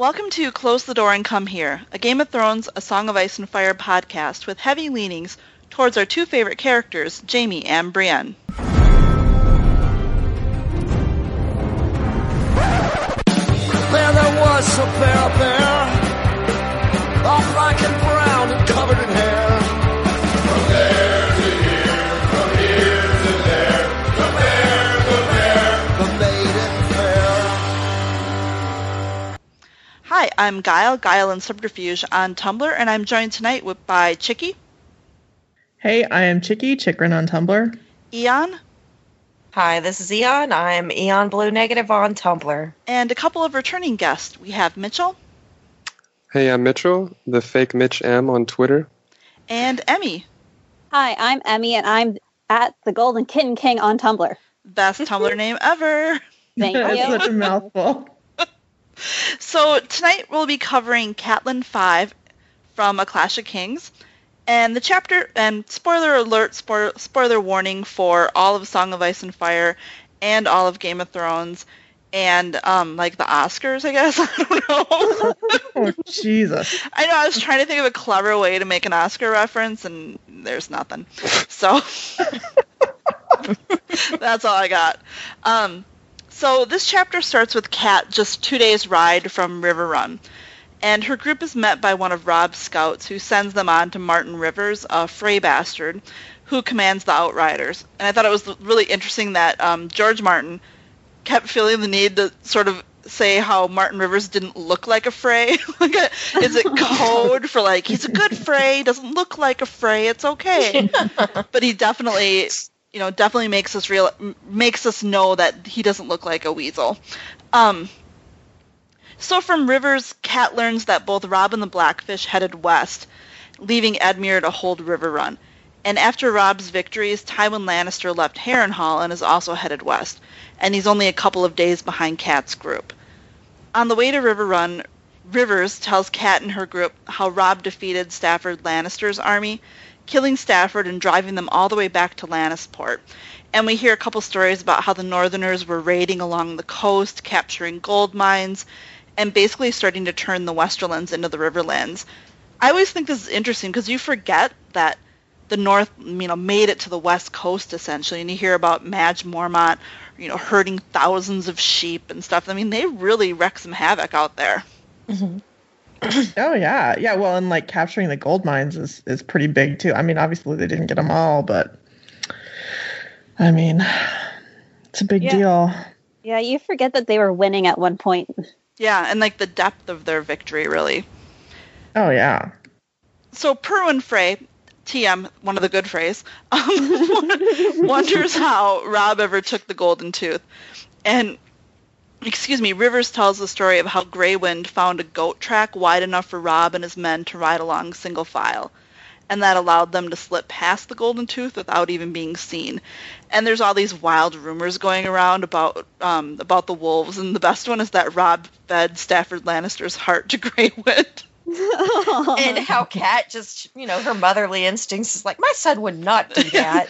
Welcome to Close the Door and Come Here, a Game of Thrones, A Song of Ice and Fire podcast with heavy leanings towards our two favorite characters, Jaime and Brienne. There was a bear up there, all black and brown and covered in hair. From there to here, from here to there, the bear made it fair. Hi, I'm Guile, Guile and Subterfuge on Tumblr, and I'm joined tonight by Chicky. Hey, I am Chicky, Chickrin on Tumblr. Eon. Hi, this is Eon. I'm Eon Blue Negative on Tumblr. And a couple of returning guests. We have Mitchell. Hey, I'm Mitchell, the fake Mitch M on Twitter. And Emmy. Hi, I'm Emmy, and I'm at the Golden Kitten King on Tumblr. Best Tumblr name ever. Thank you. That's such a mouthful. So tonight we'll be covering Catelyn 5 from A Clash of Kings. And the chapter, and spoiler alert, spoiler warning for all of Song of Ice and Fire and all of Game of Thrones and, like, the Oscars, I guess. I don't know. Oh, Jesus. I know. I was trying to think of a clever way to make an Oscar reference, and there's nothing. So that's all I got. So this chapter starts with Cat just 2 days' ride from River Run. And her group is met by one of Rob's scouts, who sends them on to Martin Rivers, a Frey bastard, who commands the Outriders. And I thought it was really interesting that George Martin kept feeling the need to sort of say how Martin Rivers didn't look like a Frey. Like, is it code for, like, he's a good Frey, doesn't look like a Frey, it's okay. But he definitely, you know, makes us know that he doesn't look like a weasel. So from Rivers, Cat learns that both Rob and the Blackfish headed west, leaving Edmure to hold River Run. And after Rob's victories, Tywin Lannister left Harrenhal and is also headed west, and he's only a couple of days behind Cat's group. On the way to River Run, Rivers tells Cat and her group how Rob defeated Stafford Lannister's army, killing Stafford and driving them all the way back to Lannisport. And we hear a couple stories about how the Northerners were raiding along the coast, capturing gold mines, and basically starting to turn the Westerlands into the Riverlands. I always think this is interesting because you forget that the North, you know, made it to the West Coast essentially, and you hear about Madge Mormont, you know, herding thousands of sheep and stuff. I mean, they really wreck some havoc out there. Mm-hmm. Oh yeah, yeah. Well, and like capturing the gold mines is pretty big too. I mean, obviously they didn't get them all, but I mean, it's a big deal. Yeah, you forget that they were winning at one point. Yeah, and like the depth of their victory, really. Oh, yeah. So Perwin Frey, TM, one of the good Freys, wonders how Rob ever took the Golden Tooth. And, Rivers tells the story of how Grey Wind found a goat track wide enough for Rob and his men to ride along single file. And that allowed them to slip past the Golden Tooth without even being seen. And there's all these wild rumors going around about the wolves, and the best one is that Rob fed Stafford Lannister's heart to Grey Wind. And how Cat just, you know, her motherly instincts is like, my son would not do that.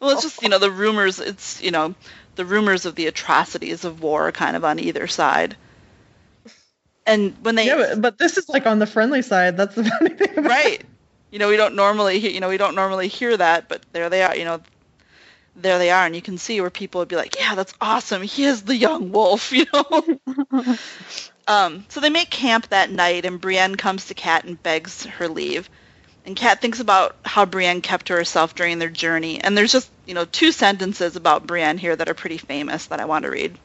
Well, it's just, you know, the rumors, it's, you know, the rumors of the atrocities of war kind of on either side. And when they but this is like on the friendly side. That's the funny thing, right? You know, we don't normally hear that, but there they are. You know, there they are, and you can see where people would be like, "Yeah, that's awesome. He is the young wolf." You know. So they make camp that night, and Brienne comes to Cat and begs her leave. And Cat thinks about how Brienne kept to herself during their journey, and there's just, you know, two sentences about Brienne here that are pretty famous that I want to read.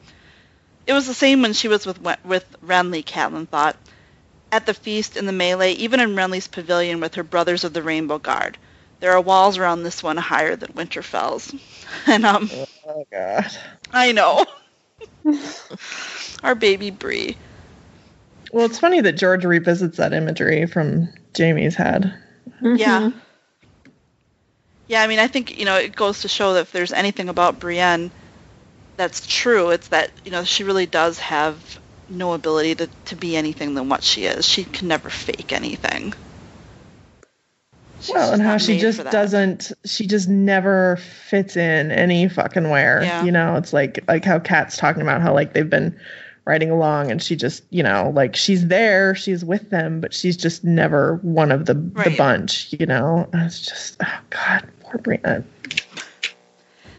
It was the same when she was with Renly, Catelyn thought, at the feast, in the melee, even in Renly's pavilion with her brothers of the Rainbow Guard. There are walls around this one higher than Winterfell's. And, oh, God. I know. Our baby Bree. Well, it's funny that George revisits that imagery from Jaime's head. Yeah. Yeah, I mean, I think, you know, it goes to show that if there's anything about Brienne that's true, it's that, you know, she really does have no ability to be anything than what she is. She can never fake anything. She's she just never fits in any fucking where. Yeah. You know, it's like how Kat's talking about how, like, they've been riding along, and she just, you know, like, she's there, she's with them, but she's just never one of the bunch, you know. And it's just, oh God, poor Brienne.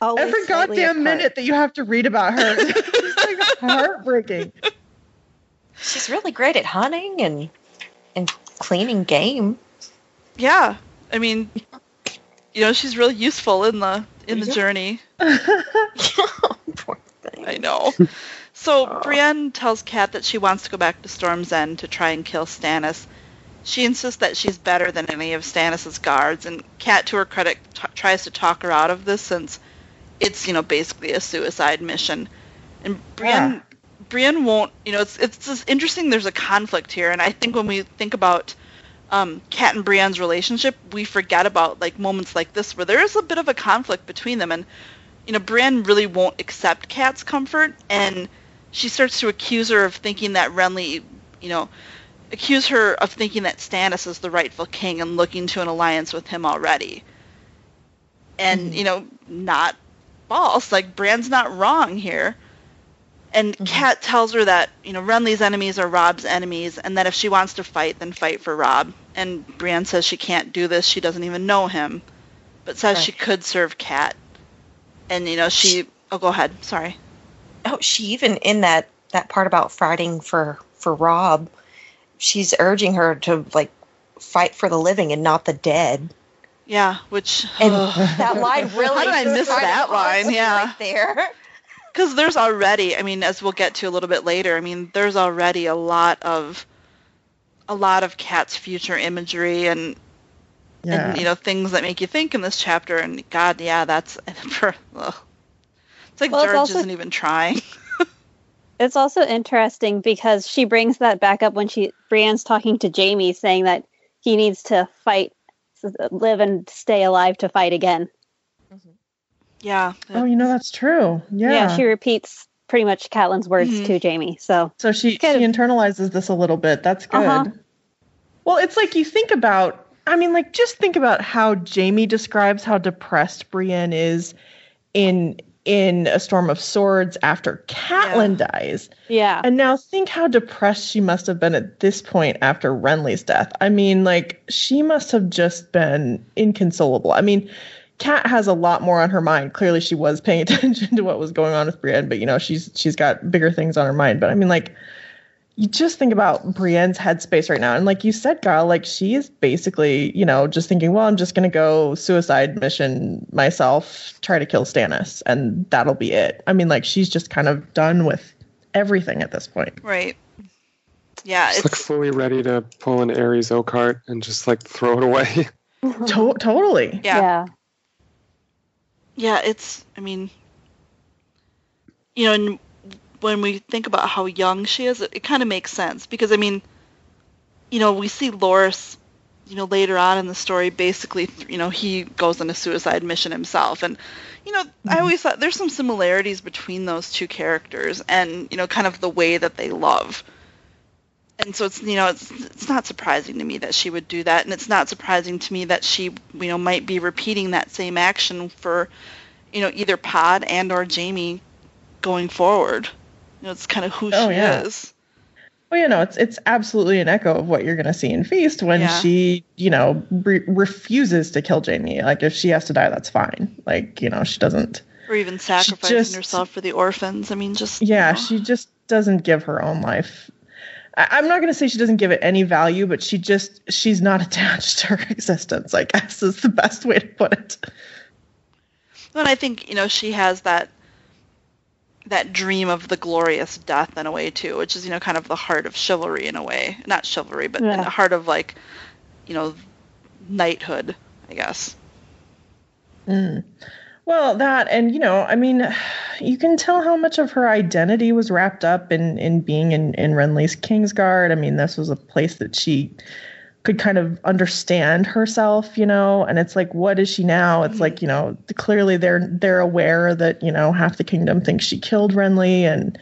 Always every goddamn minute that you have to read about her, it's like heartbreaking. She's really great at hunting and cleaning game. Yeah, I mean, you know, she's really useful in the journey. Oh, poor thing. I know. So Brienne tells Cat that she wants to go back to Storm's End to try and kill Stannis. She insists that she's better than any of Stannis' guards, and Cat, to her credit, tries to talk her out of this, since it's, you know, basically a suicide mission. And Brienne won't, you know, it's just interesting, there's a conflict here, and I think when we think about Cat and Brienne's relationship, we forget about, like, moments like this where there is a bit of a conflict between them, and, you know, Brienne really won't accept Cat's comfort, and she starts to accuse her of thinking that Renly, you know, accuse her of thinking that Stannis is the rightful king and looking to an alliance with him already. And, you know, not false. Like, Brienne's not wrong here. And Cat tells her that, you know, Renly's enemies are Rob's enemies, and that if she wants to fight, then fight for Rob. And Brienne says she can't do this, she doesn't even know him, but says she could serve Cat. And, you know, she go ahead, sorry. Oh, she even, in that part about fighting for Rob, she's urging her to, like, fight for the living and not the dead. Yeah, which... And that line really... How did I miss that line? Yeah. Right there. Because there's already, I mean, as we'll get to a little bit later, I mean, there's already a lot of Cat's future imagery and you know, things that make you think in this chapter. And God, yeah, that's it's like George isn't even trying. It's also interesting because she brings that back up when Brienne's talking to Jaime, saying that he needs to fight, live and stay alive to fight again. Yeah. Oh, you know, that's true. Yeah. Yeah, she repeats pretty much Catelyn's words to Jaime. So she internalizes this a little bit. That's good. Uh-huh. Well, it's like you think about, I mean, like, just think about how Jaime describes how depressed Brienne is in A Storm of Swords after Catelyn dies. Yeah. And now think how depressed she must have been at this point after Renly's death. I mean, like, she must have just been inconsolable. I mean, Cat has a lot more on her mind. Clearly she was paying attention to what was going on with Brienne, but, you know, she's got bigger things on her mind. But I mean, like, you just think about Brienne's headspace right now. And like you said, Guile, like, she is basically, you know, just thinking, well, I'm just going to go suicide mission myself, try to kill Stannis, and that'll be it. I mean, like, she's just kind of done with everything at this point. Right. Yeah. She's, like, fully ready to pull an Ares Oakhart and just, like, throw it away. Totally. Yeah. Yeah, it's, I mean, you know, and when we think about how young she is, it kind of makes sense. Because, I mean, you know, we see Loras, you know, later on in the story, basically, you know, he goes on a suicide mission himself. And, you know, I always thought there's some similarities between those two characters and, you know, kind of the way that they love. And so it's, you know, it's not surprising to me that she would do that. And it's not surprising to me that she, you know, might be repeating that same action for, you know, either Pod and or Jaime going forward. You know, it's kind of who she is. Well, you know, it's absolutely an echo of what you're going to see in Feast when she, you know, refuses to kill Jaime. Like, if she has to die, that's fine. Like, you know, she doesn't. Or even sacrificing herself for the orphans. I mean, just. Yeah, you know. She just doesn't give her own life. I'm not going to say she doesn't give it any value, but she's not attached to her existence, I guess, is the best way to put it. And I think, you know, she has that dream of the glorious death in a way, too, which is, you know, kind of the heart of chivalry in a way. Not chivalry, but in the heart of, like, you know, knighthood, I guess. Mm. Well, that, and, you know, I mean, you can tell how much of her identity was wrapped up in being in Renly's Kingsguard. I mean, this was a place that she could kind of understand herself, you know, and it's like, what is she now? It's like, you know, clearly they're aware that, you know, half the kingdom thinks she killed Renly, and,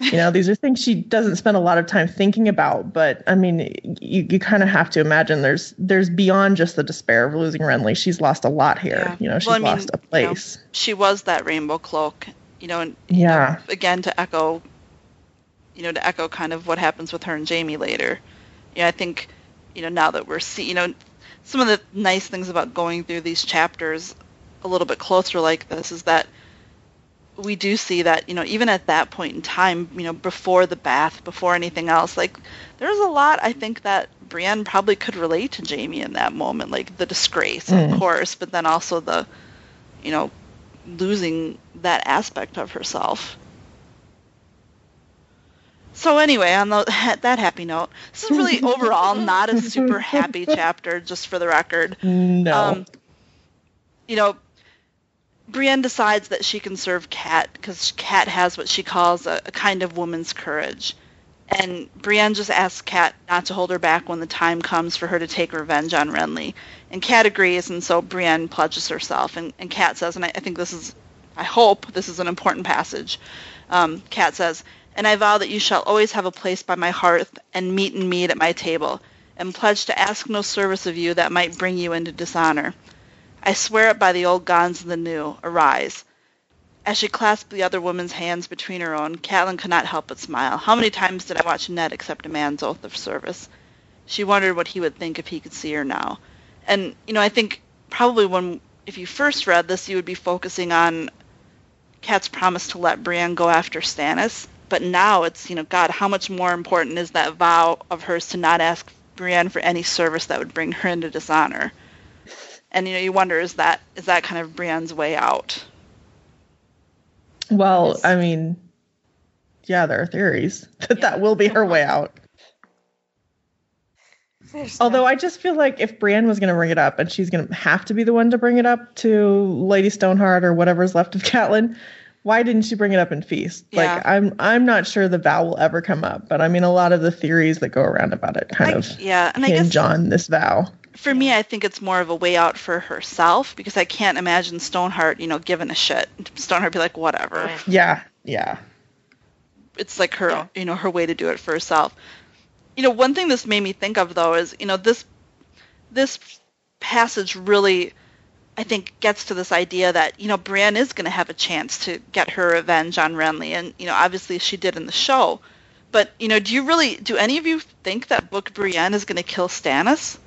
you know, these are things she doesn't spend a lot of time thinking about. But, I mean, you kind of have to imagine there's beyond just the despair of losing Renly. She's lost a lot here. Yeah. You know, she's lost a place. You know, she was that rainbow cloak, you know, and, you know, again, to echo, you know, to echo kind of what happens with her and Jaime later. Yeah, I think, you know, now that we're seeing, you know, some of the nice things about going through these chapters a little bit closer like this is that we do see that, you know, even at that point in time, you know, before the bath, before anything else, like, there's a lot, I think, that Brienne probably could relate to Jaime in that moment, like the disgrace, of course, but then also the, you know, losing that aspect of herself. So anyway, on that happy note, this is really overall not a super happy chapter, just for the record. No. You know, Brienne decides that she can serve Cat because Cat has what she calls a kind of woman's courage. And Brienne just asks Cat not to hold her back when the time comes for her to take revenge on Renly. And Cat agrees, and so Brienne pledges herself. And Cat says, and I think this is, I hope this is an important passage, Cat says, "And I vow that you shall always have a place by my hearth and meat and mead at my table, and pledge to ask no service of you that might bring you into dishonor. I swear it by the old gods and the new. Arise." As she clasped the other woman's hands between her own, Catelyn could not help but smile. How many times did I watch Ned accept a man's oath of service? She wondered what he would think if he could see her now. And, you know, I think probably if you first read this, you would be focusing on Cat's promise to let Brienne go after Stannis. But now it's, you know, God, how much more important is that vow of hers to not ask Brienne for any service that would bring her into dishonor? And, you know, you wonder, is that kind of Brienne's way out? Well, I mean, yeah, there are theories that will be her way out. Although I just feel like if Brienne was going to bring it up, and she's going to have to be the one to bring it up to Lady Stoneheart or whatever's left of Catelyn, why didn't she bring it up in Feast? Yeah. Like, I'm not sure the vow will ever come up, but I mean, a lot of the theories that go around about it hinge on this vow. For me, I think it's more of a way out for herself, because I can't imagine Stoneheart, you know, giving a shit. Stoneheart be like, whatever. Yeah, yeah. It's like her, you know, her way to do it for herself. You know, one thing this made me think of, though, is, you know, this passage really, I think, gets to this idea that, you know, Brienne is going to have a chance to get her revenge on Renly. And, you know, obviously she did in the show. But, you know, do any of you think that Book Brienne is going to kill Stannis?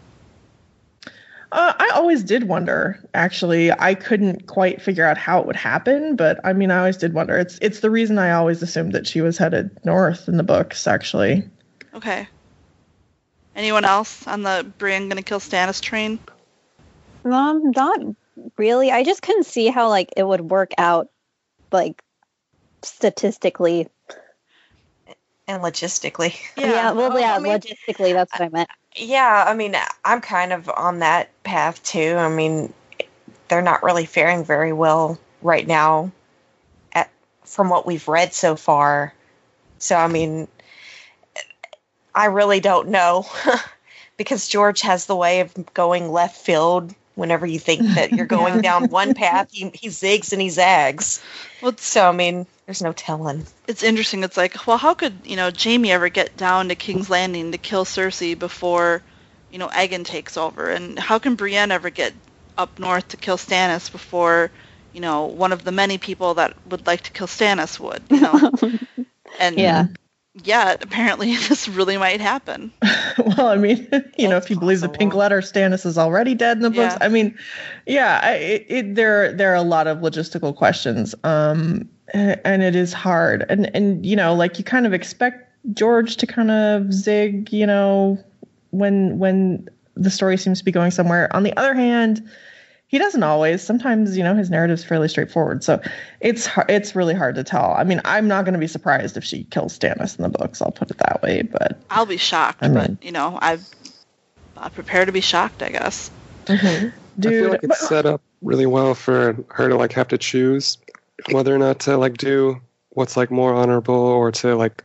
I always did wonder, actually. I couldn't quite figure out how it would happen, but I mean, I always did wonder. It's the reason I always assumed that she was headed north in the books, actually. Okay. Anyone else on the Brienne gonna kill Stannis train? Not really. I just couldn't see how, like, it would work out, like, statistically. And logistically. Yeah, logistically, that's what I meant. Yeah, I mean, I'm kind of on that path, too. I mean, they're not really faring very well right now from what we've read so far. So, I mean, I really don't know because George has the way of going left field. Whenever you think that you're going down one path, he zigs and he zags. Well, so, I mean, there's no telling. It's interesting. It's like, well, how could, you know, Jaime ever get down to King's Landing to kill Cersei before, you know, Aegon takes over? And how can Brienne ever get up north to kill Stannis before, you know, one of the many people that would like to kill Stannis would, you know? And yeah. Yet, apparently, this really might happen. Well, I mean, you know, if you believe the pink letter, Stannis is already dead in the books. I mean, yeah, there are a lot of logistical questions, and it is hard. And you know, like, you kind of expect George to kind of zig, you know, when the story seems to be going somewhere. On the other hand, he doesn't always. Sometimes, you know, his narrative is fairly straightforward. So it's really hard to tell. I mean, I'm not going to be surprised if she kills Stannis in the books. I'll put it that way. But I'll be shocked. I mean, but, you know, I'm prepared to be shocked, I guess. Mm-hmm. Dude, I feel like it's set up really well for her to, like, have to choose whether or not to, like, do what's, like, more honorable, or to, like,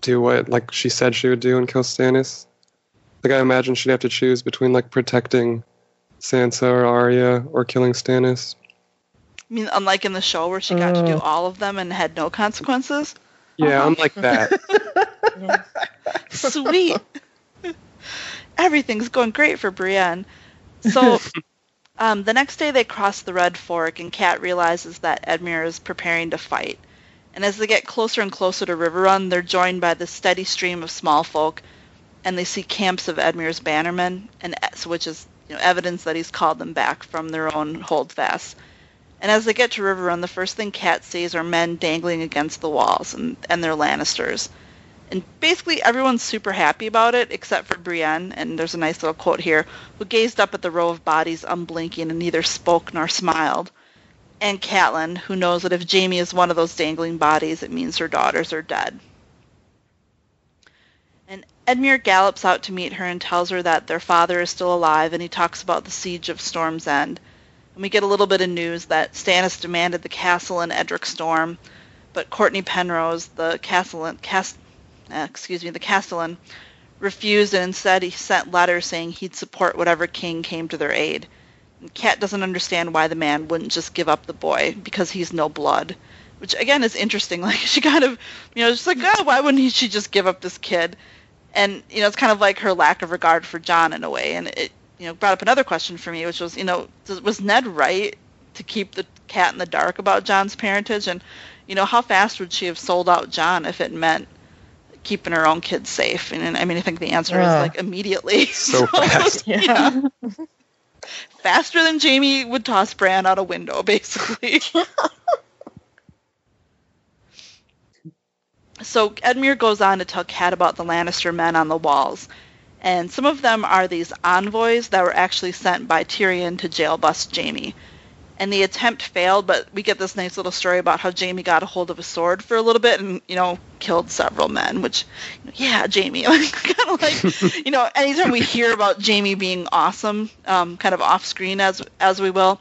do what, like, she said she would do and kill Stannis. Like, I imagine she'd have to choose between, like, protecting Sansa or Arya or killing Stannis. I mean, unlike in the show where she got to do all of them and had no consequences. Yeah, unlike that. Sweet. Everything's going great for Brienne. So the next day they cross the Red Fork, and Cat realizes that Edmure is preparing to fight. And as they get closer and closer to River Run, they're joined by the steady stream of small folk, and they see camps of Edmure's bannermen, and which is, you know, evidence that he's called them back from their own holdfast. And as they get to River Run, the first thing Cat sees are men dangling against the walls, and they're Lannisters. And basically everyone's super happy about it, except for Brienne, and there's a nice little quote here, who gazed up at the row of bodies unblinking and neither spoke nor smiled. And Catelyn, who knows that if Jaime is one of those dangling bodies, it means her daughters are dead. And Edmure gallops out to meet her and tells her that their father is still alive, and he talks about the siege of Storm's End. And we get a little bit of news that Stannis demanded the castle in Edric Storm, but Courtney Penrose, the Castellan, refused, and instead he sent letters saying he'd support whatever king came to their aid. And Cat doesn't understand why the man wouldn't just give up the boy, because he's no blood, which again is interesting. Like, she kind of, you know, just like, oh, why wouldn't she just give up this kid? And, you know, it's kind of like her lack of regard for John in a way. And it, you know, brought up another question for me, which was, you know, was Ned right to keep the Cat in the dark about John's parentage? And, you know, how fast would she have sold out John if it meant keeping her own kids safe? And I mean, I think the answer is like immediately. So fast. Yeah. Faster than Jaime would toss Bran out a window, basically. So Edmure goes on to tell Cat about the Lannister men on the walls. And some of them are these envoys that were actually sent by Tyrion to jail bust Jaime. And the attempt failed, but we get this nice little story about how Jaime got a hold of a sword for a little bit and, you know, killed several men, which, yeah, Jaime. Kind of like, you know, anytime we hear about Jaime being awesome, kind of off screen as we will.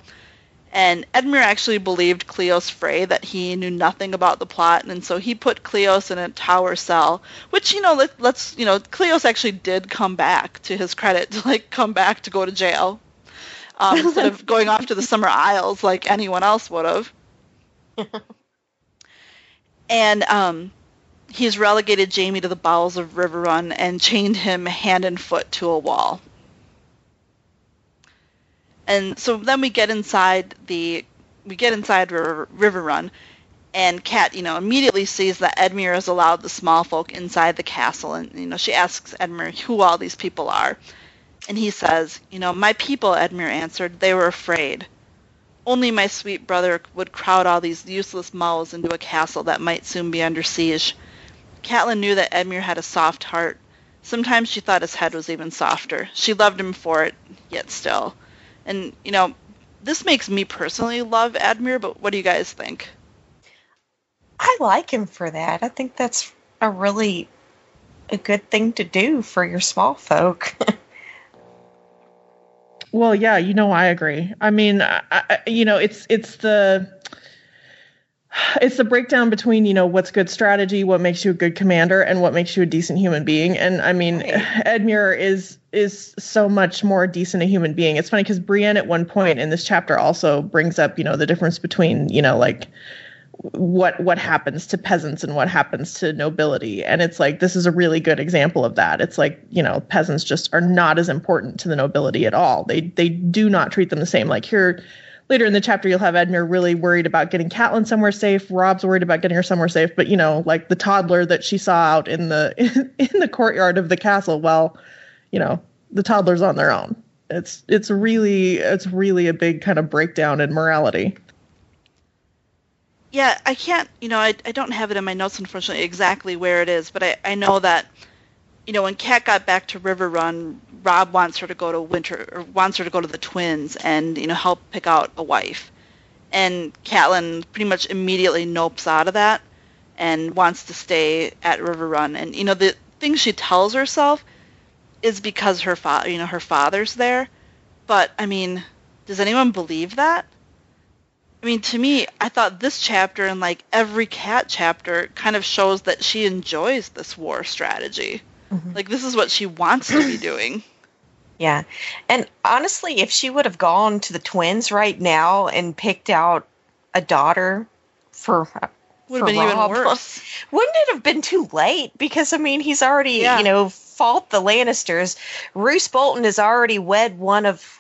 And Edmure actually believed Cleos Frey, that he knew nothing about the plot, and so he put Cleos in a tower cell, which, you know, let's, you know, Cleos actually did come back, to his credit, to, like, come back to go to jail, instead of going off to the Summer Isles like anyone else would have. And he's relegated Jaime to the bowels of River Run and chained him hand and foot to a wall. And so then we get inside River Run, and Cat, you know, immediately sees that Edmure has allowed the small folk inside the castle, and, you know, she asks Edmure who all these people are, and he says, you know, my people, Edmure answered, they were afraid. Only my sweet brother would crowd all these useless mouths into a castle that might soon be under siege. Catelyn knew that Edmure had a soft heart. Sometimes she thought his head was even softer. She loved him for it, yet still. And, you know, this makes me personally love Edmure, but what do you guys think? I like him for that. I think that's a really good thing to do for your small folk. Well, yeah, you know, I agree. I mean, you know, it's the breakdown between, you know, what's good strategy, what makes you a good commander, and what makes you a decent human being. And I mean, right. Edmure is so much more decent a human being. It's funny because Brienne at one point in this chapter also brings up, you know, the difference between, you know, like what happens to peasants and what happens to nobility. And it's like, this is a really good example of that. It's like, you know, peasants just are not as important to the nobility at all. They do not treat them the same. Like, here later in the chapter, you'll have Edmure really worried about getting Catelyn somewhere safe. Rob's worried about getting her somewhere safe. But, you know, like the toddler that she saw out in the courtyard of the castle, well, you know, the toddler's on their own. It's really a big kind of breakdown in morality. Yeah, I can't, you know, I don't have it in my notes, unfortunately, exactly where it is. But I know that, you know, when Cat got back to River Run, Rob wants her to go to the Twins and, you know, help pick out a wife. And Catelyn pretty much immediately nopes out of that and wants to stay at River Run. And, you know, the thing she tells herself is because her father's there. But, I mean, does anyone believe that? I mean, to me, I thought this chapter and, like, every Cat chapter kind of shows that she enjoys this war strategy. Mm-hmm. Like, this is what she wants to be doing. Yeah. And honestly, if she would have gone to the Twins right now and picked out a daughter would have been even worse. Wouldn't it have been too late? Because, I mean, he's already, you know, fought the Lannisters. Roose Bolton has already wed one of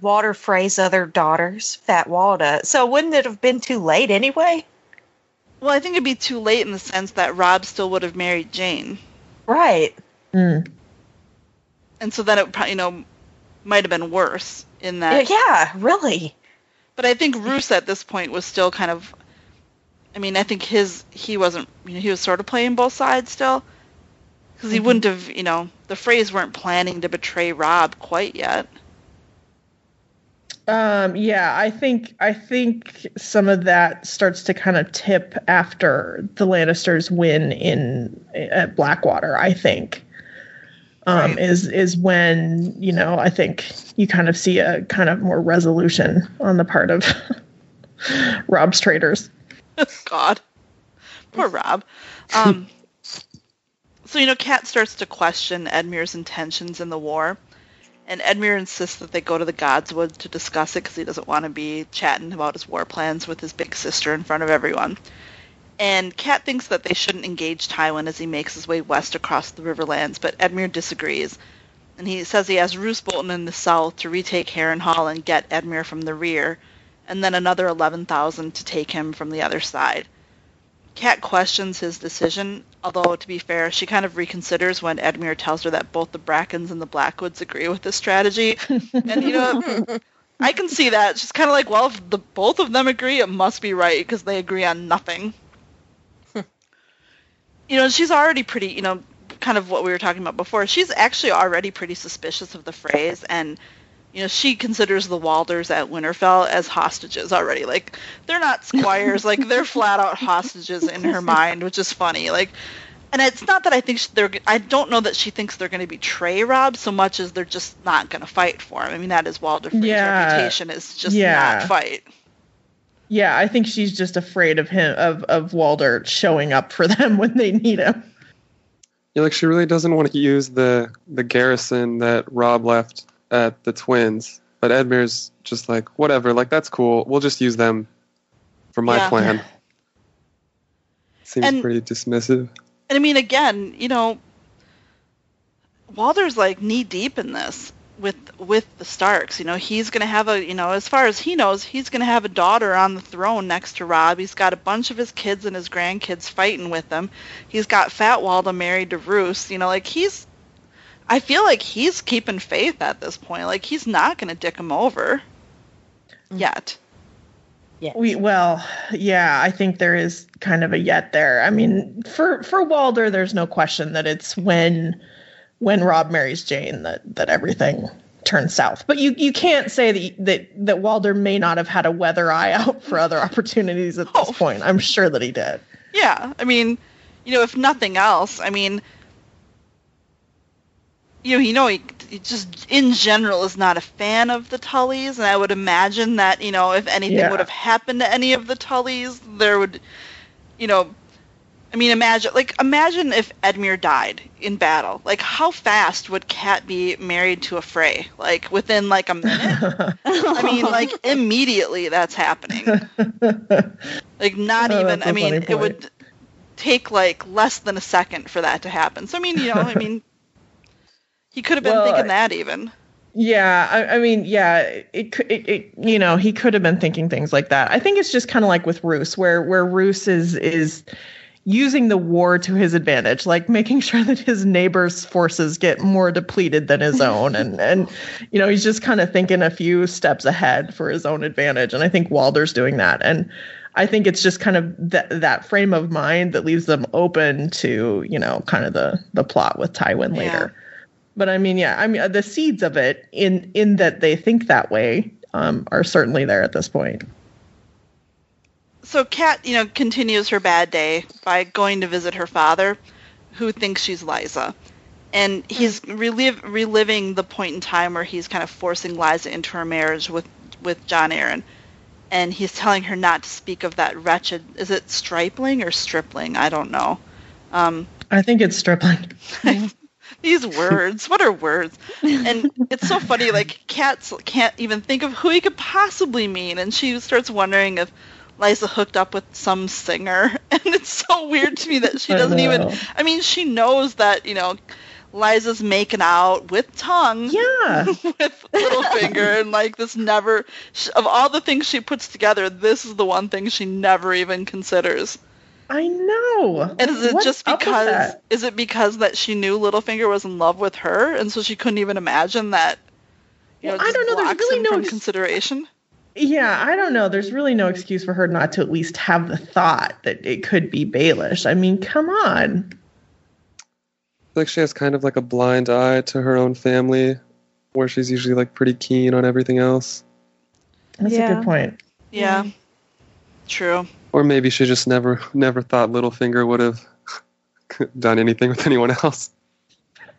Walder Frey's other daughters, Fat Walda. So wouldn't it have been too late anyway? Well, I think it'd be too late in the sense that Rob still would have married Jane. Right. Mm. And so then it probably, you know, might have been worse in that. Yeah, really. But I think Roose at this point was still kind of, I mean, I think he wasn't, you know, he was sort of playing both sides still. Because he wouldn't have, you know, the Freys weren't planning to betray Rob quite yet. Yeah, I think some of that starts to kind of tip after the Lannisters win at Blackwater, I think. Right. Is when, you know, I think you kind of see a kind of more resolution on the part of Rob's traitors. God. Poor Rob. So, you know, Cat starts to question Edmure's intentions in the war, and Edmure insists that they go to the Godswood to discuss it because he doesn't want to be chatting about his war plans with his big sister in front of everyone. And Cat thinks that they shouldn't engage Tywin as he makes his way west across the Riverlands, but Edmure disagrees. And he says he has Roose Bolton in the south to retake Harrenhal Hall and get Edmure from the rear, and then another 11,000 to take him from the other side. Cat questions his decision, although, to be fair, she kind of reconsiders when Edmure tells her that both the Brackens and the Blackwoods agree with this strategy. And, you know, I can see that. She's kind of like, well, if both of them agree, it must be right, because they agree on nothing. You know, she's already pretty, you know, kind of what we were talking about before. She's actually already pretty suspicious of the Freys, and, you know, she considers the Walders at Winterfell as hostages already. Like, they're not squires. Like, they're flat-out hostages in her mind, which is funny. Like, and it's not that I think I don't know that she thinks they're going to betray Rob so much as they're just not going to fight for him. I mean, that is Walder Frey's reputation is just not fight. Yeah, I think she's just afraid of him, of Walder showing up for them when they need him. Yeah, like she really doesn't want to use the garrison that Rob left at the Twins, but Edmure's just like, whatever, like that's cool. We'll just use them for my plan. Seems pretty dismissive. And I mean, again, you know, Walder's like knee deep in this. With the Starks, you know, he's going to have a, you know, as far as he knows, he's going to have a daughter on the throne next to Rob. He's got a bunch of his kids and his grandkids fighting with him. He's got Fat Walda married to Roose. You know, like I feel like he's keeping faith at this point. Like, he's not going to dick him over yet. Yes. I think there is kind of a yet there. I mean, for Walder, there's no question that it's when Rob marries Jane, that everything turns south. But you can't say that Walder may not have had a weather eye out for other opportunities at this point. I'm sure that he did. Yeah, I mean, you know, if nothing else, I mean, you know, he just in general is not a fan of the Tullys, and I would imagine that, you know, if anything would have happened to any of the Tullys, there would, you know. I mean, imagine if Edmure died in battle. Like, how fast would Cat be married to a Frey? Like, within, like, a minute? I mean, like, immediately that's happening. Like, not even, I mean, it would take, like, less than a second for that to happen. So, I mean, you know, he could have been thinking that even. Yeah, I mean, you know, he could have been thinking things like that. I think it's just kind of like with Roose, where Roose is using the war to his advantage, like making sure that his neighbor's forces get more depleted than his own. And you know, he's just kind of thinking a few steps ahead for his own advantage. And I think Walder's doing that. And I think it's just kind of that frame of mind that leaves them open to, you know, kind of the plot with Tywin later. But I mean, the seeds of it in that they think that way are certainly there at this point. So Cat, you know, continues her bad day by going to visit her father, who thinks she's Lysa. And he's reliving the point in time where he's kind of forcing Lysa into her marriage with John Arryn. And he's telling her not to speak of that wretched... Is it Stripling or Stripling? I don't know. I think it's Stripling. These words. What are words? And it's so funny, like, Cat can't even think of who he could possibly mean. And she starts wondering if Lysa hooked up with some singer, and it's so weird to me that she doesn't even... I mean, she knows that, you know, Lysa's making out with tongue with Littlefinger, and, like, this never... Of all the things she puts together, this is the one thing she never even considers. I know. And is it just because, is it because that she knew Littlefinger was in love with her, and so she couldn't even imagine that, you know, I don't know, there's really no consideration? Yeah, I don't know. There's really no excuse for her not to at least have the thought that it could be Baelish. I mean, come on. Like, she has kind of like a blind eye to her own family, where she's usually like pretty keen on everything else. That's a good point. Yeah. True. Or maybe she just never thought Littlefinger would have done anything with anyone else.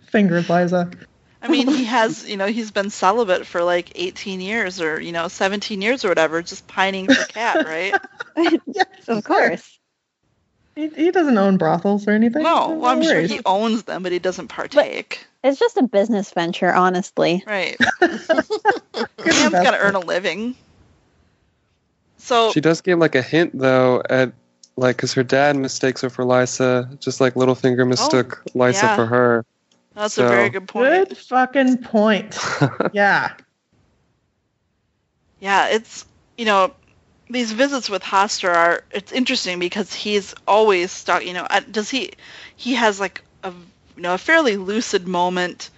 Fingers, Lysa. I mean, he has, you know, he's been celibate for like 18 years or, you know, 17 years or whatever, just pining for Cat, right? Yes, of course. He doesn't own brothels or anything. No, well, I'm sure he owns them, but he doesn't partake. But it's just a business venture, honestly. Right. Sam's got to earn a living. So she does give like a hint, though, at like, because her dad mistakes her for Lysa, just like Littlefinger mistook Lysa for her. That's a very good point. Good fucking point. Yeah. Yeah, it's, you know, these visits with Hoster are, it's interesting because he's always stuck, you know, does he has like a, you know, a fairly lucid moment,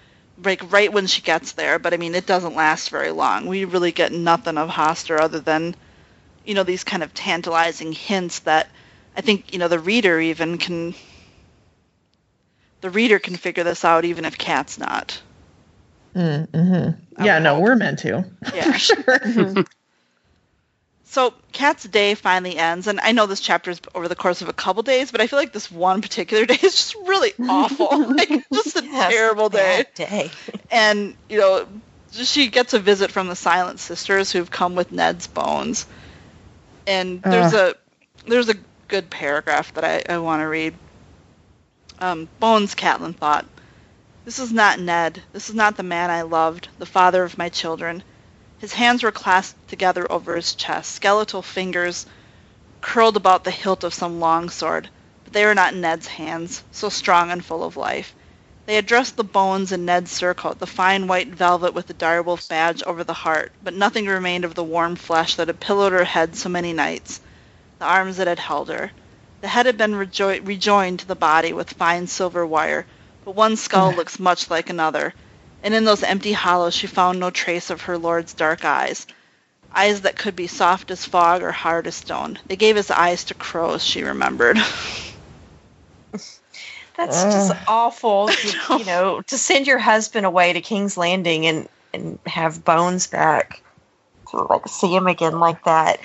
like right when she gets there, but I mean, it doesn't last very long. We really get nothing of Hoster other than, you know, these kind of tantalizing hints that I think, you know, the reader can figure this out even if Cat's not. Mm-hmm. Yeah, no, we're meant to. Yeah. For sure. Mm-hmm. So Cat's day finally ends, and I know this chapter is over the course of a couple days, but I feel like this one particular day is just really awful. Like, just a terrible day. And, you know, she gets a visit from the Silent Sisters who've come with Ned's bones. And there's a good paragraph that I want to read. Bones, Catelyn thought. This is not Ned. This is not the man I loved, the father of my children. His hands were clasped together over his chest, skeletal fingers curled about the hilt of some long sword, but they were not Ned's hands, so strong and full of life. They addressed the bones in Ned's surcoat, the fine white velvet with the direwolf badge over the heart, but nothing remained of the warm flesh that had pillowed her head so many nights, the arms that had held her. The head had been rejoined to the body with fine silver wire, but one skull looks much like another. And in those empty hollows she found no trace of her lord's dark eyes that could be soft as fog or hard as stone. They gave his eyes to crows, she remembered. That's just awful, you know, to send your husband away to King's Landing and have bones back to like see him again like that.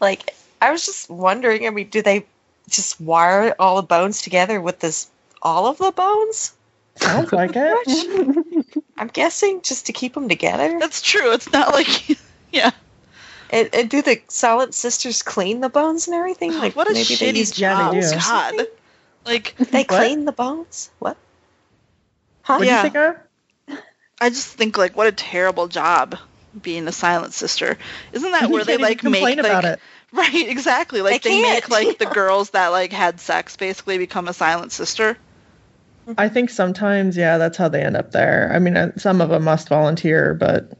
Like, I was just wondering, I mean, do they just wire all the bones together with this, all of the bones? Sounds like it. I'm guessing just to keep them together. That's true. It's not like, yeah. And do the Silent Sisters clean the bones and everything? Like, what a maybe shitty job. God, like they clean the bones. What? Huh? What do you think of? I just think like, what a terrible job being a Silent Sister. Isn't that where they like make about like, it? Right? Exactly. Like they make like the girls that like had sex basically become a Silent Sister. I think sometimes, yeah, that's how they end up there. I mean, some of them must volunteer, but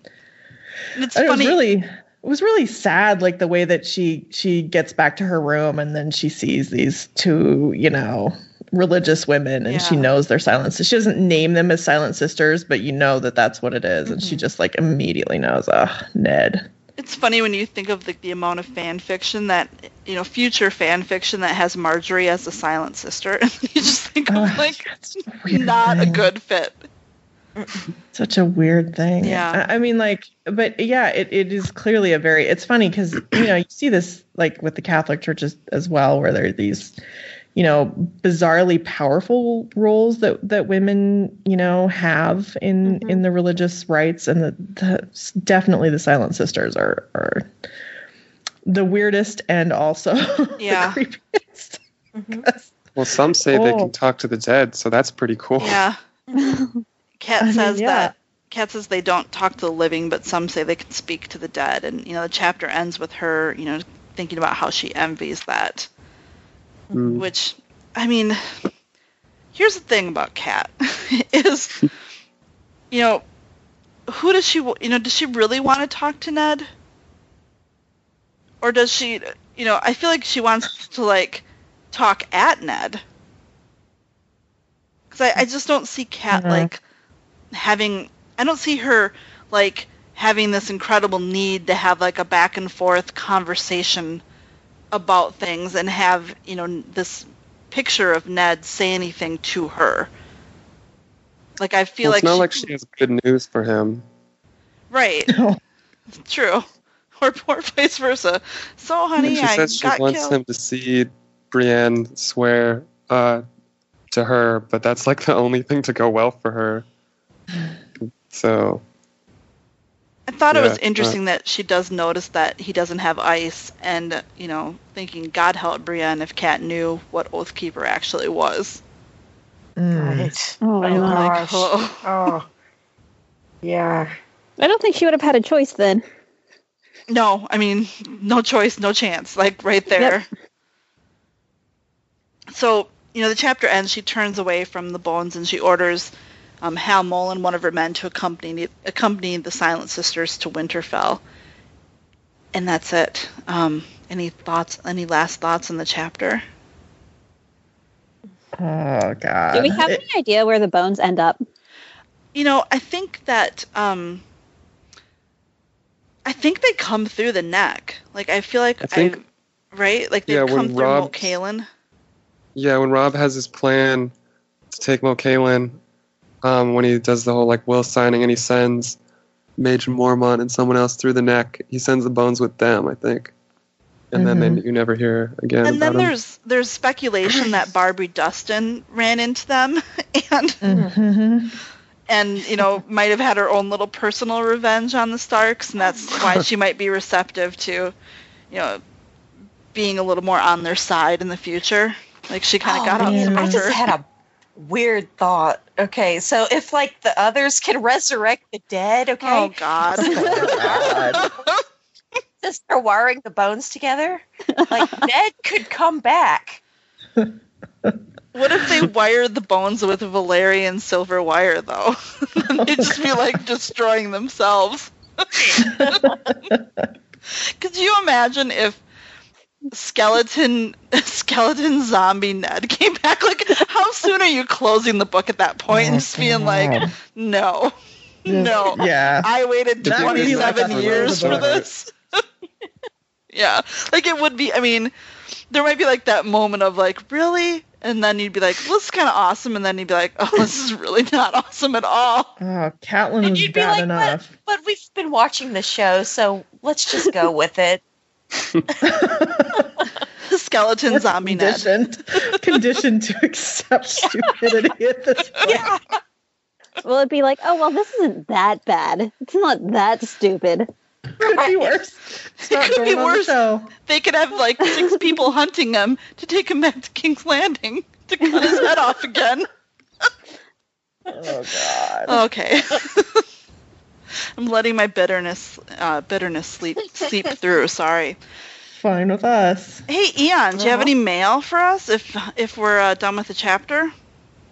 it's funny. It was really sad, like the way that she gets back to her room and then she sees these two, you know, religious women, and she knows they're Silent Sisters. She doesn't name them as Silent Sisters, but you know that that's what it is, and she just like immediately knows. Ned. It's funny when you think of the amount of fan fiction that, you know, future fan fiction that has Marjorie as a Silent Sister. You just think of, like, not a good fit. Such a weird thing. Yeah. I mean, like, but yeah, it is clearly a very, it's funny because, you know, you see this, like, with the Catholic churches as well, where there are these, you know, bizarrely powerful roles that women, you know, have in the religious rites, and the definitely the Silent Sisters are the weirdest and also the creepiest. Mm-hmm. Well, some say they can talk to the dead, so that's pretty cool. Yeah. Cat says they don't talk to the living, but some say they can speak to the dead, and you know the chapter ends with her, you know, thinking about how she envies that. Which, I mean, here's the thing about Cat is, you know, who does she, you know, does she really want to talk to Ned? Or does she, you know, I feel like she wants to, like, talk at Ned. Because I just don't see Cat like having. I don't see her like having this incredible need to have like a back and forth conversation about things and have, you know, this picture of Ned say anything to her. Like, I feel it's like it's not like she has good news for him. Right. No. True. Or vice versa. So, honey, I got killed. She says she wants him to see Brienne swear to her, but that's like the only thing to go well for her. So I thought it was interesting that she does notice that he doesn't have ice, and, you know, thinking, God help Brienne if Cat knew what Oathkeeper actually was. Right. Oh, my gosh. Oh. Yeah. I don't think she would have had a choice then. No, I mean, no choice, no chance. Like, right there. Yep. So, you know, the chapter ends, she turns away from the bones and she orders Hal Mullen, one of her men, to accompany the Silent Sisters to Winterfell. And that's it. Any last thoughts on the chapter? Oh, God. Do we have any idea where the bones end up? You know, I think that they come through the neck. Like, I feel like right? Like, they come through Moat Cailin. Yeah, when Rob has his plan to take Moat Cailin, when he does the whole, like, will signing, and he sends Mage Mormont and someone else through the neck, he sends the bones with them, I think. And then you never hear again. And then there's speculation that Barbary Dustin ran into them and you know, might have had her own little personal revenge on the Starks, and that's why she might be receptive to, you know, being a little more on their side in the future. Like, she kind of got on some of her. I just had a weird thought. Okay, so if, like, the others can resurrect the dead, okay? Oh, God. Just they're wiring the bones together? Like, Ned could come back. What if they wired the bones with a Valyrian silver wire, though? They'd just be, like, destroying themselves. Could you imagine if skeleton zombie Ned came back? Like, how soon are you closing the book at that point and just being like, no. Yeah. I waited 27 years for this. Yeah. Like, it would be, I mean, there might be, like, that moment of, like, really? And then you'd be like, well, this is kind of awesome. And then you'd be like, oh, this is really not awesome at all. Oh, Catelyn was bad enough. But we've been watching the show, so let's just go with it. Skeleton zombie Ned. Conditioned to accept stupidity at this point. Yeah. Will it be like, oh, well, this isn't that bad. It's not that stupid. Could be worse. It could be worse. They could have, like, 6 people hunting him to take him back to King's Landing to cut his head off again. Oh, God. Okay. I'm letting my bitterness seep through. Sorry. Fine with us. Hey, Ian, do you have any mail for us if we're done with the chapter?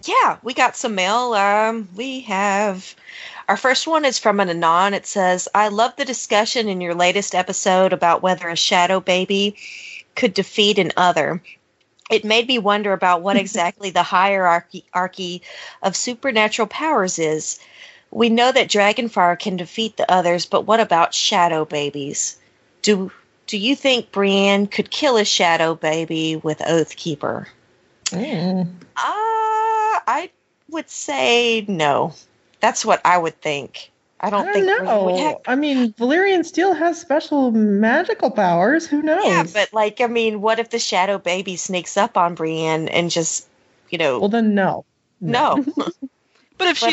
Yeah, we got some mail. We have... Our first one is from an Anon. It says, I love the discussion in your latest episode about whether a shadow baby could defeat an other. It made me wonder about what exactly the hierarchy of supernatural powers is. We know that Dragonfire can defeat the others, but what about shadow babies? Do you think Brienne could kill a shadow baby with Oathkeeper? I would say no. That's what I would think. I don't know. Really would I mean, Valyrian Steel has special magical powers. Who knows? Yeah, but, like, I mean, what if the shadow baby sneaks up on Brienne and just, you know? Well, then no. No. But if she,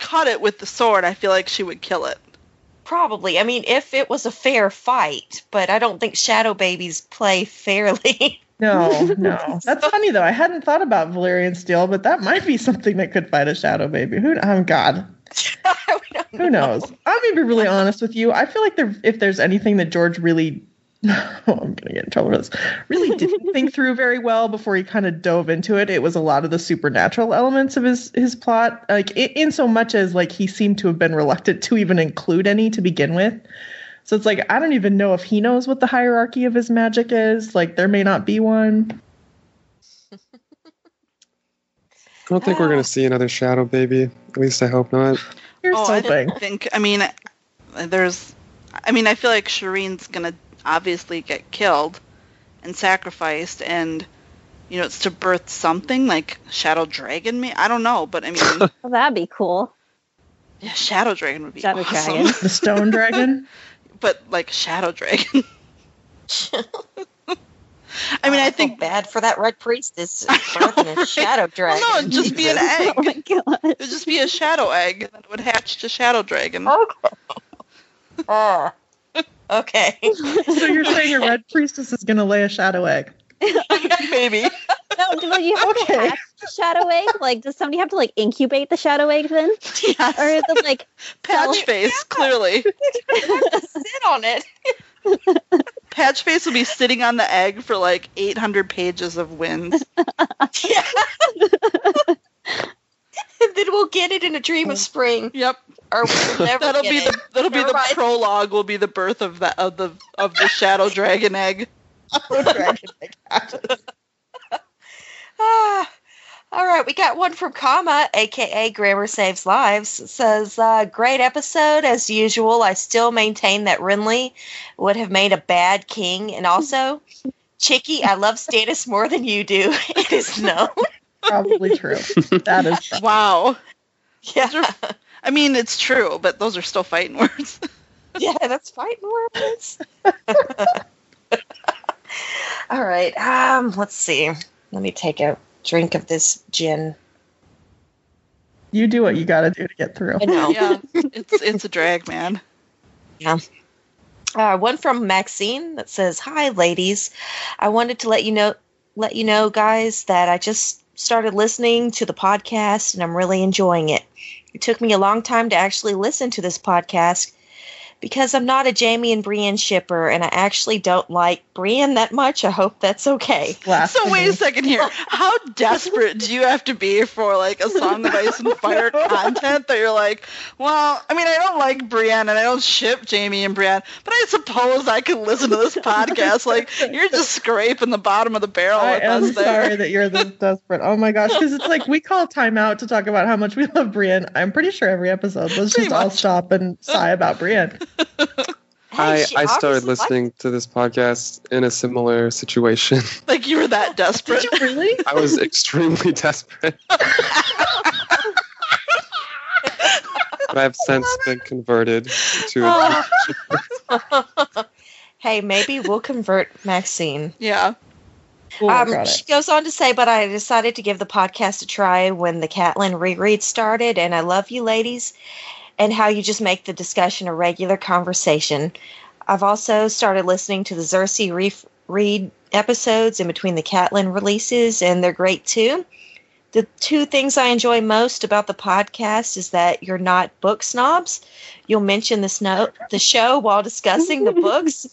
caught it with the sword, I feel like she would kill it. Probably. I mean, if it was a fair fight, but I don't think shadow babies play fairly. No. That's funny, though. I hadn't thought about Valyrian Steel, but that might be something that could fight a shadow baby. God. Who knows? I'm going to be really honest with you. I feel like if there's anything that George really... I'm going to get in trouble for this. Really didn't think through very well before he kind of dove into it. It was a lot of the supernatural elements of his plot. Like, in so much as, like, he seemed to have been reluctant to even include any to begin with. So it's like, I don't even know if he knows what the hierarchy of his magic is. Like, there may not be one. I don't think we're going to see another shadow baby. At least I hope not. I feel like Shireen's going to obviously get killed and sacrificed, and it's to birth something like Shadow Dragon. I don't know, but I mean, well, that'd be cool. Yeah, Shadow Dragon would be Shadow awesome. Dragon. The Stone Dragon, but like Shadow Dragon. I mean, I think bad for that red priestess birthing a shadow dragon. Well, no, it'd just be an egg. Oh my God. It'd just be a shadow egg, and it would hatch to shadow dragon. Okay. Okay. So you're saying a red priestess is going to lay a shadow egg? Maybe. No, do you have to hatch the shadow egg? Like, does somebody have to incubate the shadow egg then? Yes. Or is it Patchface? Clearly. You have to sit on it. Patchface will be sitting on the egg for 800 pages of Winds. Yeah. And then we'll get it in A Dream of Spring. Yep. Or we'll never that'll be the prologue. Will be the birth of the shadow dragon egg. All right, we got one from Kama, a.k.a. Grammar Saves Lives. It says, great episode, as usual. I still maintain that Renly would have made a bad king. And also, Chicky, I love Stannis more than you do. It is known. Probably true. That is true. Wow. Yeah. I mean, it's true, but those are still fighting words. Yeah, that's fighting words. All right. Let's see. Let me take a drink of this gin. You do what you gotta do to get through. I know. Yeah, it's a drag, man. Yeah. One from Maxine that says, "Hi, ladies. I wanted to let you know, guys, that I just started listening to the podcast and I'm really enjoying it. It took me a long time to actually listen to this podcast because I'm not a Jaime and Brienne shipper, and I actually don't like Brienne that much. I hope that's okay." So wait a second here. How desperate do you have to be for A Song of Ice and Fire content that you're I don't like Brienne and I don't ship Jaime and Brienne, but I suppose I could listen to this podcast. You're just scraping the bottom of the barrel with us there. I'm sorry that you're this desperate. Oh my gosh, because it's we call time out to talk about how much we love Brienne. I'm pretty sure every episode. Let's pretty just much all stop and sigh about Brienne. I started listening to this podcast in a similar situation. You were that desperate? Did you really? I was extremely desperate. But I've since been converted to a Hey, maybe we'll convert Maxine. Yeah. Cool, she goes on to say, but I decided to give the podcast a try when the Catelyn reread started, and I love you ladies. And how you just make the discussion a regular conversation. I've also started listening to the Cersei read episodes in between the Catelyn releases, and they're great too. The two things I enjoy most about the podcast is that you're not book snobs. You'll mention the show while discussing the books,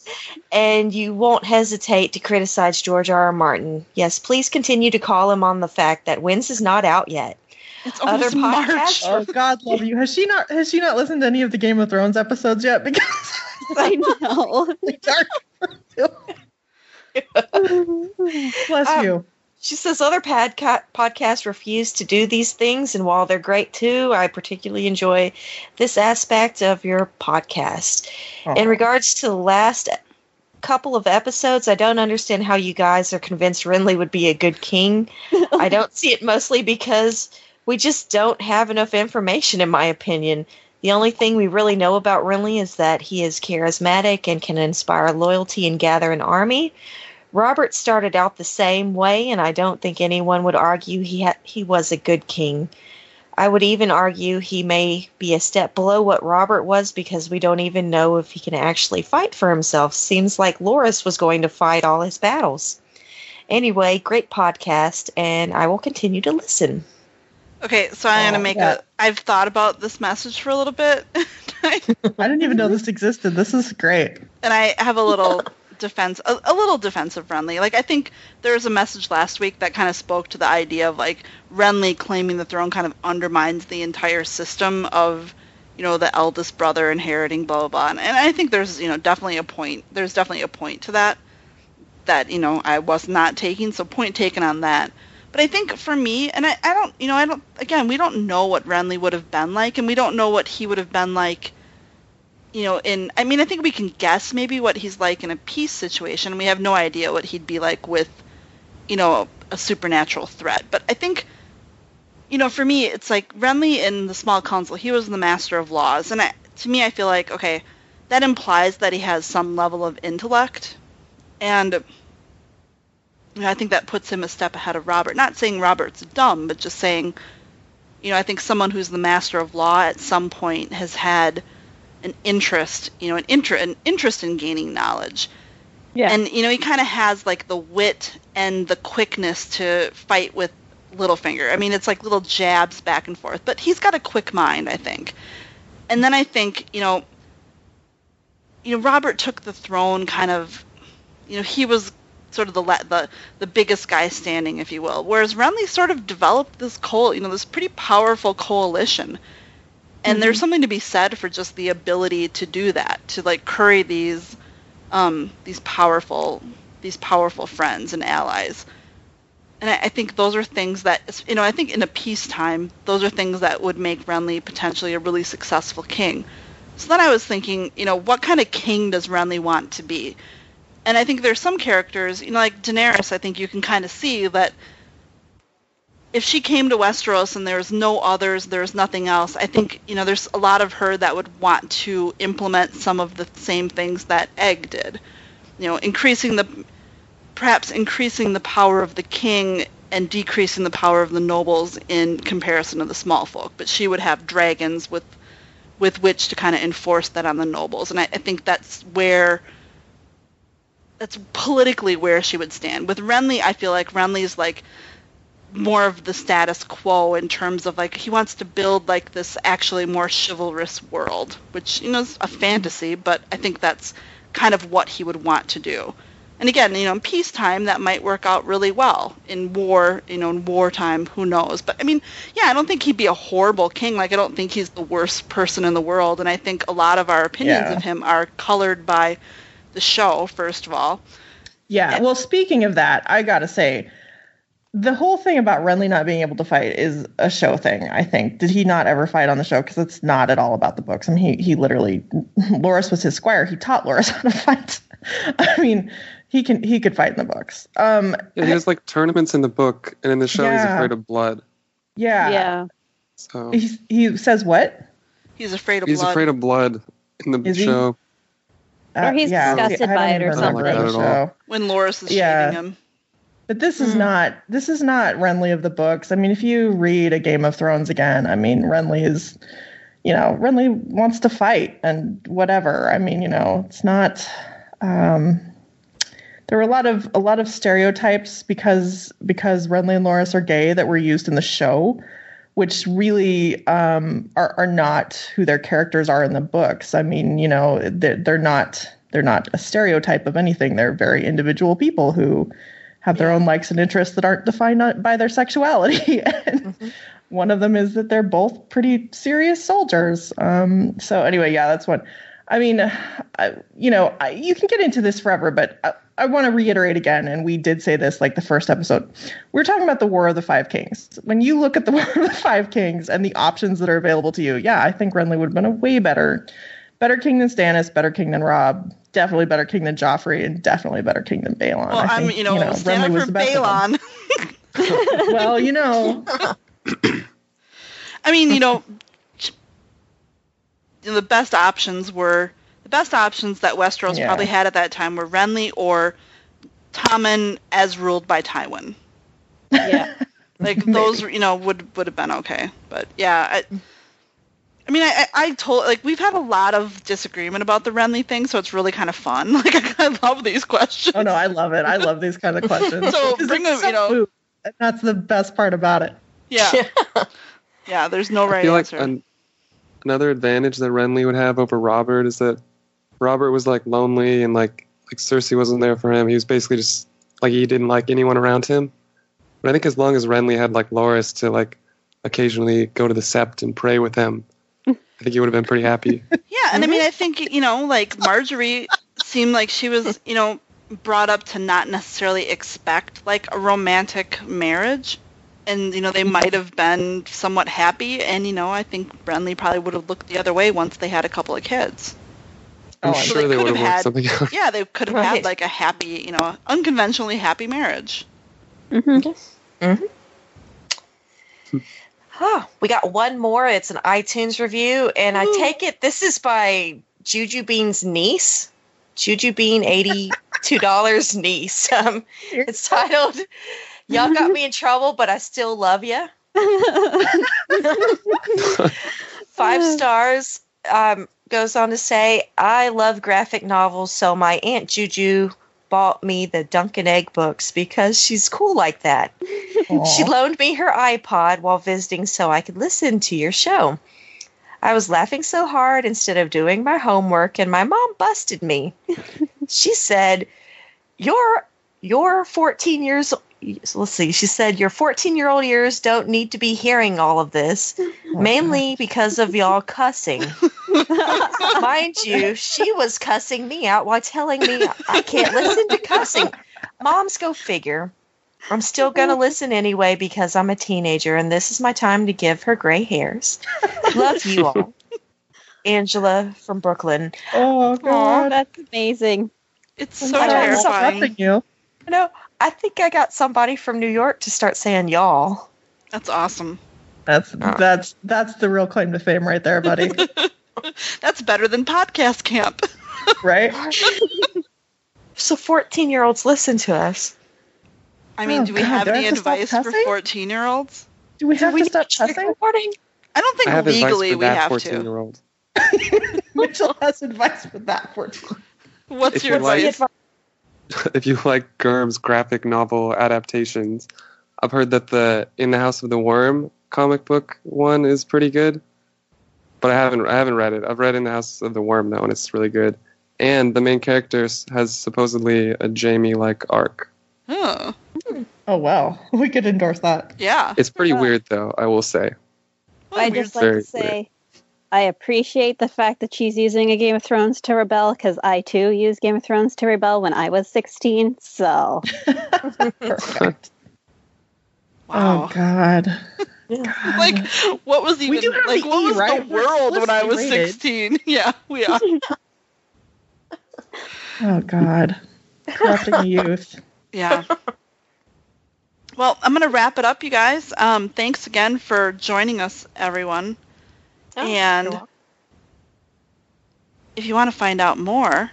and you won't hesitate to criticize George R. R. Martin. Yes, please continue to call him on the fact that Winds is not out yet. It's other podcasts. Oh God, love you. Has she not listened to any of the Game of Thrones episodes yet? Because I know. Bless you. She says other podcasts refuse to do these things, and while they're great too, I particularly enjoy this aspect of your podcast. Oh. In regards to the last couple of episodes, I don't understand how you guys are convinced Renly would be a good king. I don't see it mostly because we just don't have enough information, in my opinion. The only thing we really know about Renly is that he is charismatic and can inspire loyalty and gather an army. Robert started out the same way, and I don't think anyone would argue he was a good king. I would even argue he may be a step below what Robert was because we don't even know if he can actually fight for himself. Seems like Loras was going to fight all his battles. Anyway, great podcast, and I will continue to listen. Okay, so I'm going to make I've thought about this message for a little bit. I didn't even know this existed. This is great. And I have a little defense, a little defense of Renly. I think there was a message last week that kind of spoke to the idea of, Renly claiming the throne kind of undermines the entire system of, the eldest brother inheriting blah, blah, blah. And I think there's, definitely a point. There's definitely a point to that I was not taking, so point taken on that. But I think for me, and I don't, we don't know what Renly would have been like, and we don't know what he would have been like, I think we can guess maybe what he's like in a peace situation. We have no idea what he'd be like with, a supernatural threat. But I think, for me, it's like Renly in the Small Council, he was the master of laws. And I feel like, okay, that implies that he has some level of intellect. And I think that puts him a step ahead of Robert. Not saying Robert's dumb, but just saying, I think someone who's the master of law at some point has had an interest, an interest in gaining knowledge. Yeah. And, he kind of has, like, the wit and the quickness to fight with Littlefinger. I mean, it's like little jabs back and forth. But he's got a quick mind, I think. And then I think, Robert took the throne kind of, he was sort of the biggest guy standing, if you will. Whereas Renly sort of developed this this pretty powerful coalition. And mm-hmm. There's something to be said for just the ability to do that, to like curry these powerful friends and allies. And I think those are things that, I think in a peacetime, those are things that would make Renly potentially a really successful king. So then I was thinking, what kind of king does Renly want to be? And I think there's some characters, like Daenerys, I think you can kind of see that if she came to Westeros and there's no others, there's nothing else, I think, there's a lot of her that would want to implement some of the same things that Egg did. Perhaps increasing the power of the king and decreasing the power of the nobles in comparison to the small folk. But she would have dragons with which to kind of enforce that on the nobles. And I think that's politically where she would stand. With Renly, I feel like Renly's like more of the status quo in terms of like he wants to build like this actually more chivalrous world, which is a fantasy, but I think that's kind of what he would want to do. And again, in peacetime that might work out really well. In war, in wartime, who knows? But I mean, yeah, I don't think he'd be a horrible king. Like I don't think he's the worst person in the world, and I think a lot of our opinions of him are colored by the show, first of all. Yeah, well, speaking of that, I gotta say, the whole thing about Renly not being able to fight is a show thing, I think. Did he not ever fight on the show? Because it's not at all about the books. I mean, he literally, Loras was his squire. He taught Loras how to fight. I mean, he could fight in the books. He has like tournaments in the book, and in the show he's afraid of blood. Yeah. Yeah. So he says what? He's afraid of blood. He's afraid of blood in the show. Or he's disgusted by it or something. Like when Loras is shaving him. But this is not Renly of the books. I mean, if you read A Game of Thrones again, I mean, Renly is, Renly wants to fight and whatever. I mean, it's not. There were a lot of stereotypes because Renly and Loras are gay that were used in the show, which really are not who their characters are in the books. I mean, they're not a stereotype of anything. They're very individual people who have their own likes and interests that aren't defined by their sexuality. And one of them is that they're both pretty serious soldiers. So anyway, that's one. I mean, you can get into this forever, but I want to reiterate again, and we did say this like the first episode, we're talking about the War of the Five Kings. When you look at the War of the Five Kings and the options that are available to you, I think Renly would have been a way better king than Stannis, better king than Robb, definitely better king than Joffrey, and definitely better king than Balon. Well, I think, Renly was the best Balon. Well, I mean, the best options that Westeros probably had at that time were Renly or Tommen as ruled by Tywin. Yeah. Like those, would have been okay. But we've had a lot of disagreement about the Renly thing, so it's really kind of fun. Like I love these questions. Oh no, I love it. I love these kind of questions. So bring them, food. That's the best part about it. Yeah. Yeah, there's no right answer. Another advantage that Renly would have over Robert is that Robert was like lonely and like Cersei wasn't there for him. He was basically just like he didn't like anyone around him. But I think as long as Renly had like Loras to like occasionally go to the Sept and pray with him, I think he would have been pretty happy. Yeah, and I mean I think like Marjorie seemed like she was brought up to not necessarily expect like a romantic marriage. And, you know, they might have been somewhat happy. And, you know, I think Renly probably would have looked the other way once they had a couple of kids. I'm sure they would have worked something out. Yeah, they could have had, like, a happy, you know, unconventionally happy marriage. Mm-hmm. Mm-hmm. Huh. We got one more. It's an iTunes review. And ooh. I take it this is by Juju Bean's niece. Juju Bean, $82 niece. It's titled... Y'all got me in trouble, but I still love ya. 5 stars. Goes on to say, I love graphic novels, so my Aunt Juju bought me the Dunkin' Egg books because she's cool like that. Aww. She loaned me her iPod while visiting so I could listen to your show. I was laughing so hard instead of doing my homework, and my mom busted me. She said, you're 14 years old. Let's see. She said, your 14-year-old ears don't need to be hearing all of this, mainly because of y'all cussing. Mind you, she was cussing me out while telling me I can't listen to cussing. Moms, go figure. I'm still going to listen anyway because I'm a teenager, and this is my time to give her gray hairs. Love you all. Angela from Brooklyn. Oh, God. Aww, that's amazing. It's so terrifying. You know, I think I got somebody from New York to start saying y'all. That's awesome. That's the real claim to fame right there, buddy. That's better than podcast camp. Right? So 14-year-olds listen to us. I mean, do we have any advice for 14-year-olds? Do we have to stop cussing? I don't think legally we have to. Mitchell has advice for that 14. What's your advice? If you like Gurm's graphic novel adaptations, I've heard that the In the House of the Worm comic book one is pretty good, but I haven't read it. I've read In the House of the Worm, that one. It's really good, and the main character has supposedly a Jaime-like arc. Oh, oh wow, we could endorse that. Yeah, it's pretty weird though, I will say. Well, I just like to say weird. I appreciate the fact that she's using a Game of Thrones to rebel, because I, too, used Game of Thrones to rebel when I was 16, so... Perfect. Wow. Oh, God. God. Like, what was even... Like, what was the world when I was 16? Yeah, we are. Oh, God. Corrupting youth. Yeah. Well, I'm going to wrap it up, you guys. Thanks again for joining us, everyone. And if you want to find out more,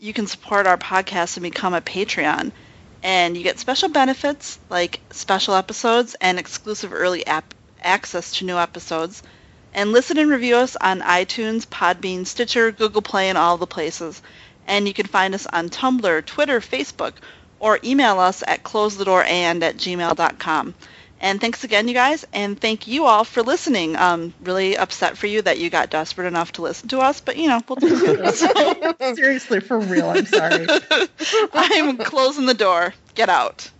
you can support our podcast and become a Patreon. And you get special benefits like special episodes and exclusive early access to new episodes. And listen and review us on iTunes, Podbean, Stitcher, Google Play, and all the places. And you can find us on Tumblr, Twitter, Facebook, or email us at closethedoorand@gmail.com. And thanks again, you guys, and thank you all for listening. Really upset for you that you got desperate enough to listen to us, but, you know, we'll do it. Seriously, for real, I'm sorry. I'm closing the door. Get out.